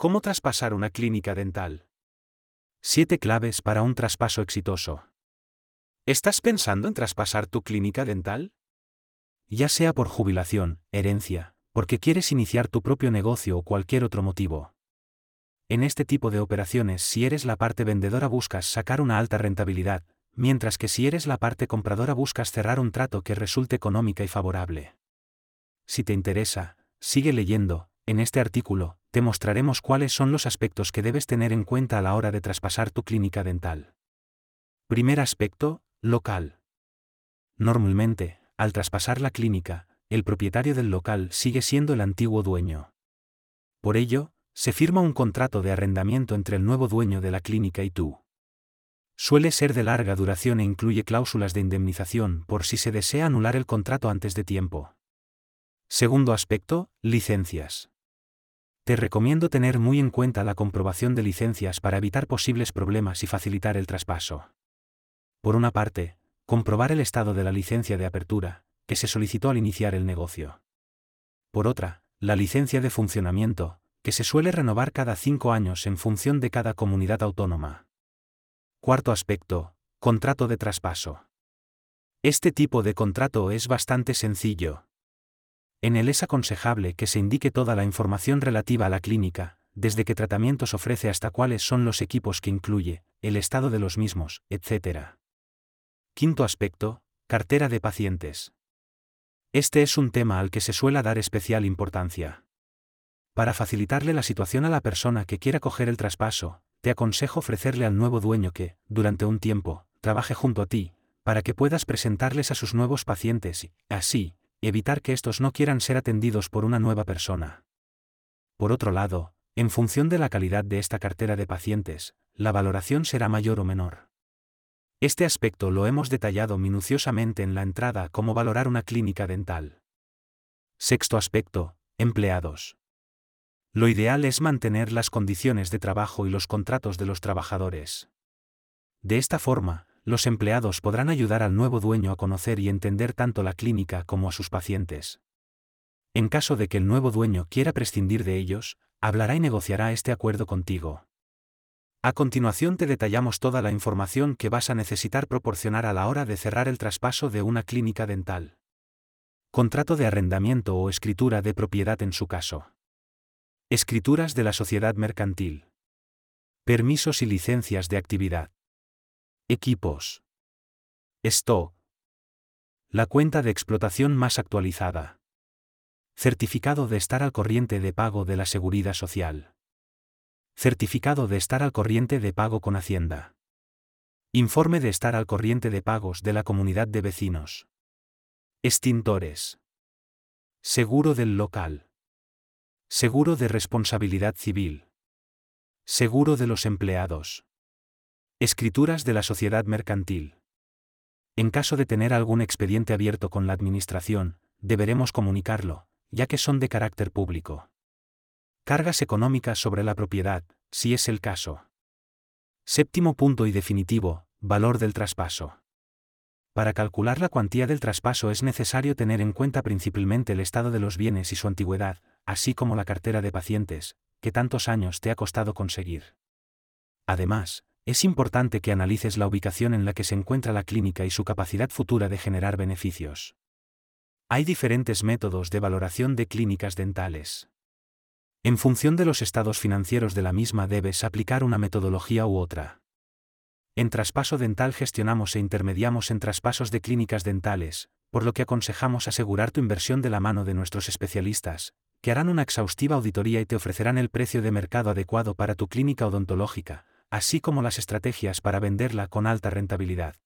¿Cómo traspasar una clínica dental? 7 claves para un traspaso exitoso. ¿Estás pensando en traspasar tu clínica dental? Ya sea por jubilación, herencia, porque quieres iniciar tu propio negocio o cualquier otro motivo. En este tipo de operaciones, si eres la parte vendedora buscas sacar una alta rentabilidad, mientras que si eres la parte compradora buscas cerrar un trato que resulte económica y favorable. Si te interesa, sigue leyendo. En este artículo, te mostraremos cuáles son los aspectos que debes tener en cuenta a la hora de traspasar tu clínica dental. Primer aspecto, local. Normalmente, al traspasar la clínica, el propietario del local sigue siendo el antiguo dueño. Por ello, se firma un contrato de arrendamiento entre el nuevo dueño de la clínica y tú. Suele ser de larga duración e incluye cláusulas de indemnización por si se desea anular el contrato antes de tiempo. Segundo aspecto, licencias. Te recomiendo tener muy en cuenta la comprobación de licencias para evitar posibles problemas y facilitar el traspaso. Por una parte, comprobar el estado de la licencia de apertura, que se solicitó al iniciar el negocio. Por otra, la licencia de funcionamiento, que se suele renovar cada 5 años en función de cada comunidad autónoma. Cuarto aspecto, contrato de traspaso. Este tipo de contrato es bastante sencillo. En él es aconsejable que se indique toda la información relativa a la clínica, desde qué tratamientos ofrece hasta cuáles son los equipos que incluye, el estado de los mismos, etc. Quinto aspecto, cartera de pacientes. Este es un tema al que se suele dar especial importancia. Para facilitarle la situación a la persona que quiera coger el traspaso, te aconsejo ofrecerle al nuevo dueño que, durante un tiempo, trabaje junto a ti, para que puedas presentarles a sus nuevos pacientes y, así, evitar que estos no quieran ser atendidos por una nueva persona. Por otro lado, en función de la calidad de esta cartera de pacientes, la valoración será mayor o menor. Este aspecto lo hemos detallado minuciosamente en la entrada Cómo valorar una clínica dental. Sexto aspecto, empleados. Lo ideal es mantener las condiciones de trabajo y los contratos de los trabajadores. De esta forma, los empleados podrán ayudar al nuevo dueño a conocer y entender tanto la clínica como a sus pacientes. En caso de que el nuevo dueño quiera prescindir de ellos, hablará y negociará este acuerdo contigo. A continuación te detallamos toda la información que vas a necesitar proporcionar a la hora de cerrar el traspaso de una clínica dental. Contrato de arrendamiento o escritura de propiedad en su caso. Escrituras de la sociedad mercantil. Permisos y licencias de actividad. Equipos. Stock. La cuenta de explotación más actualizada. Certificado de estar al corriente de pago de la Seguridad Social. Certificado de estar al corriente de pago con Hacienda. Informe de estar al corriente de pagos de la comunidad de vecinos. Extintores. Seguro del local. Seguro de responsabilidad civil. Seguro de los empleados. Escrituras de la sociedad mercantil. En caso de tener algún expediente abierto con la administración, deberemos comunicarlo, ya que son de carácter público. Cargas económicas sobre la propiedad, si es el caso. Séptimo punto y definitivo, valor del traspaso. Para calcular la cuantía del traspaso es necesario tener en cuenta principalmente el estado de los bienes y su antigüedad, así como la cartera de pacientes, que tantos años te ha costado conseguir. Además, es importante que analices la ubicación en la que se encuentra la clínica y su capacidad futura de generar beneficios. Hay diferentes métodos de valoración de clínicas dentales. En función de los estados financieros de la misma debes aplicar una metodología u otra. En Traspaso Dental gestionamos e intermediamos en traspasos de clínicas dentales, por lo que aconsejamos asegurar tu inversión de la mano de nuestros especialistas, que harán una exhaustiva auditoría y te ofrecerán el precio de mercado adecuado para tu clínica odontológica, así como las estrategias para venderla con alta rentabilidad.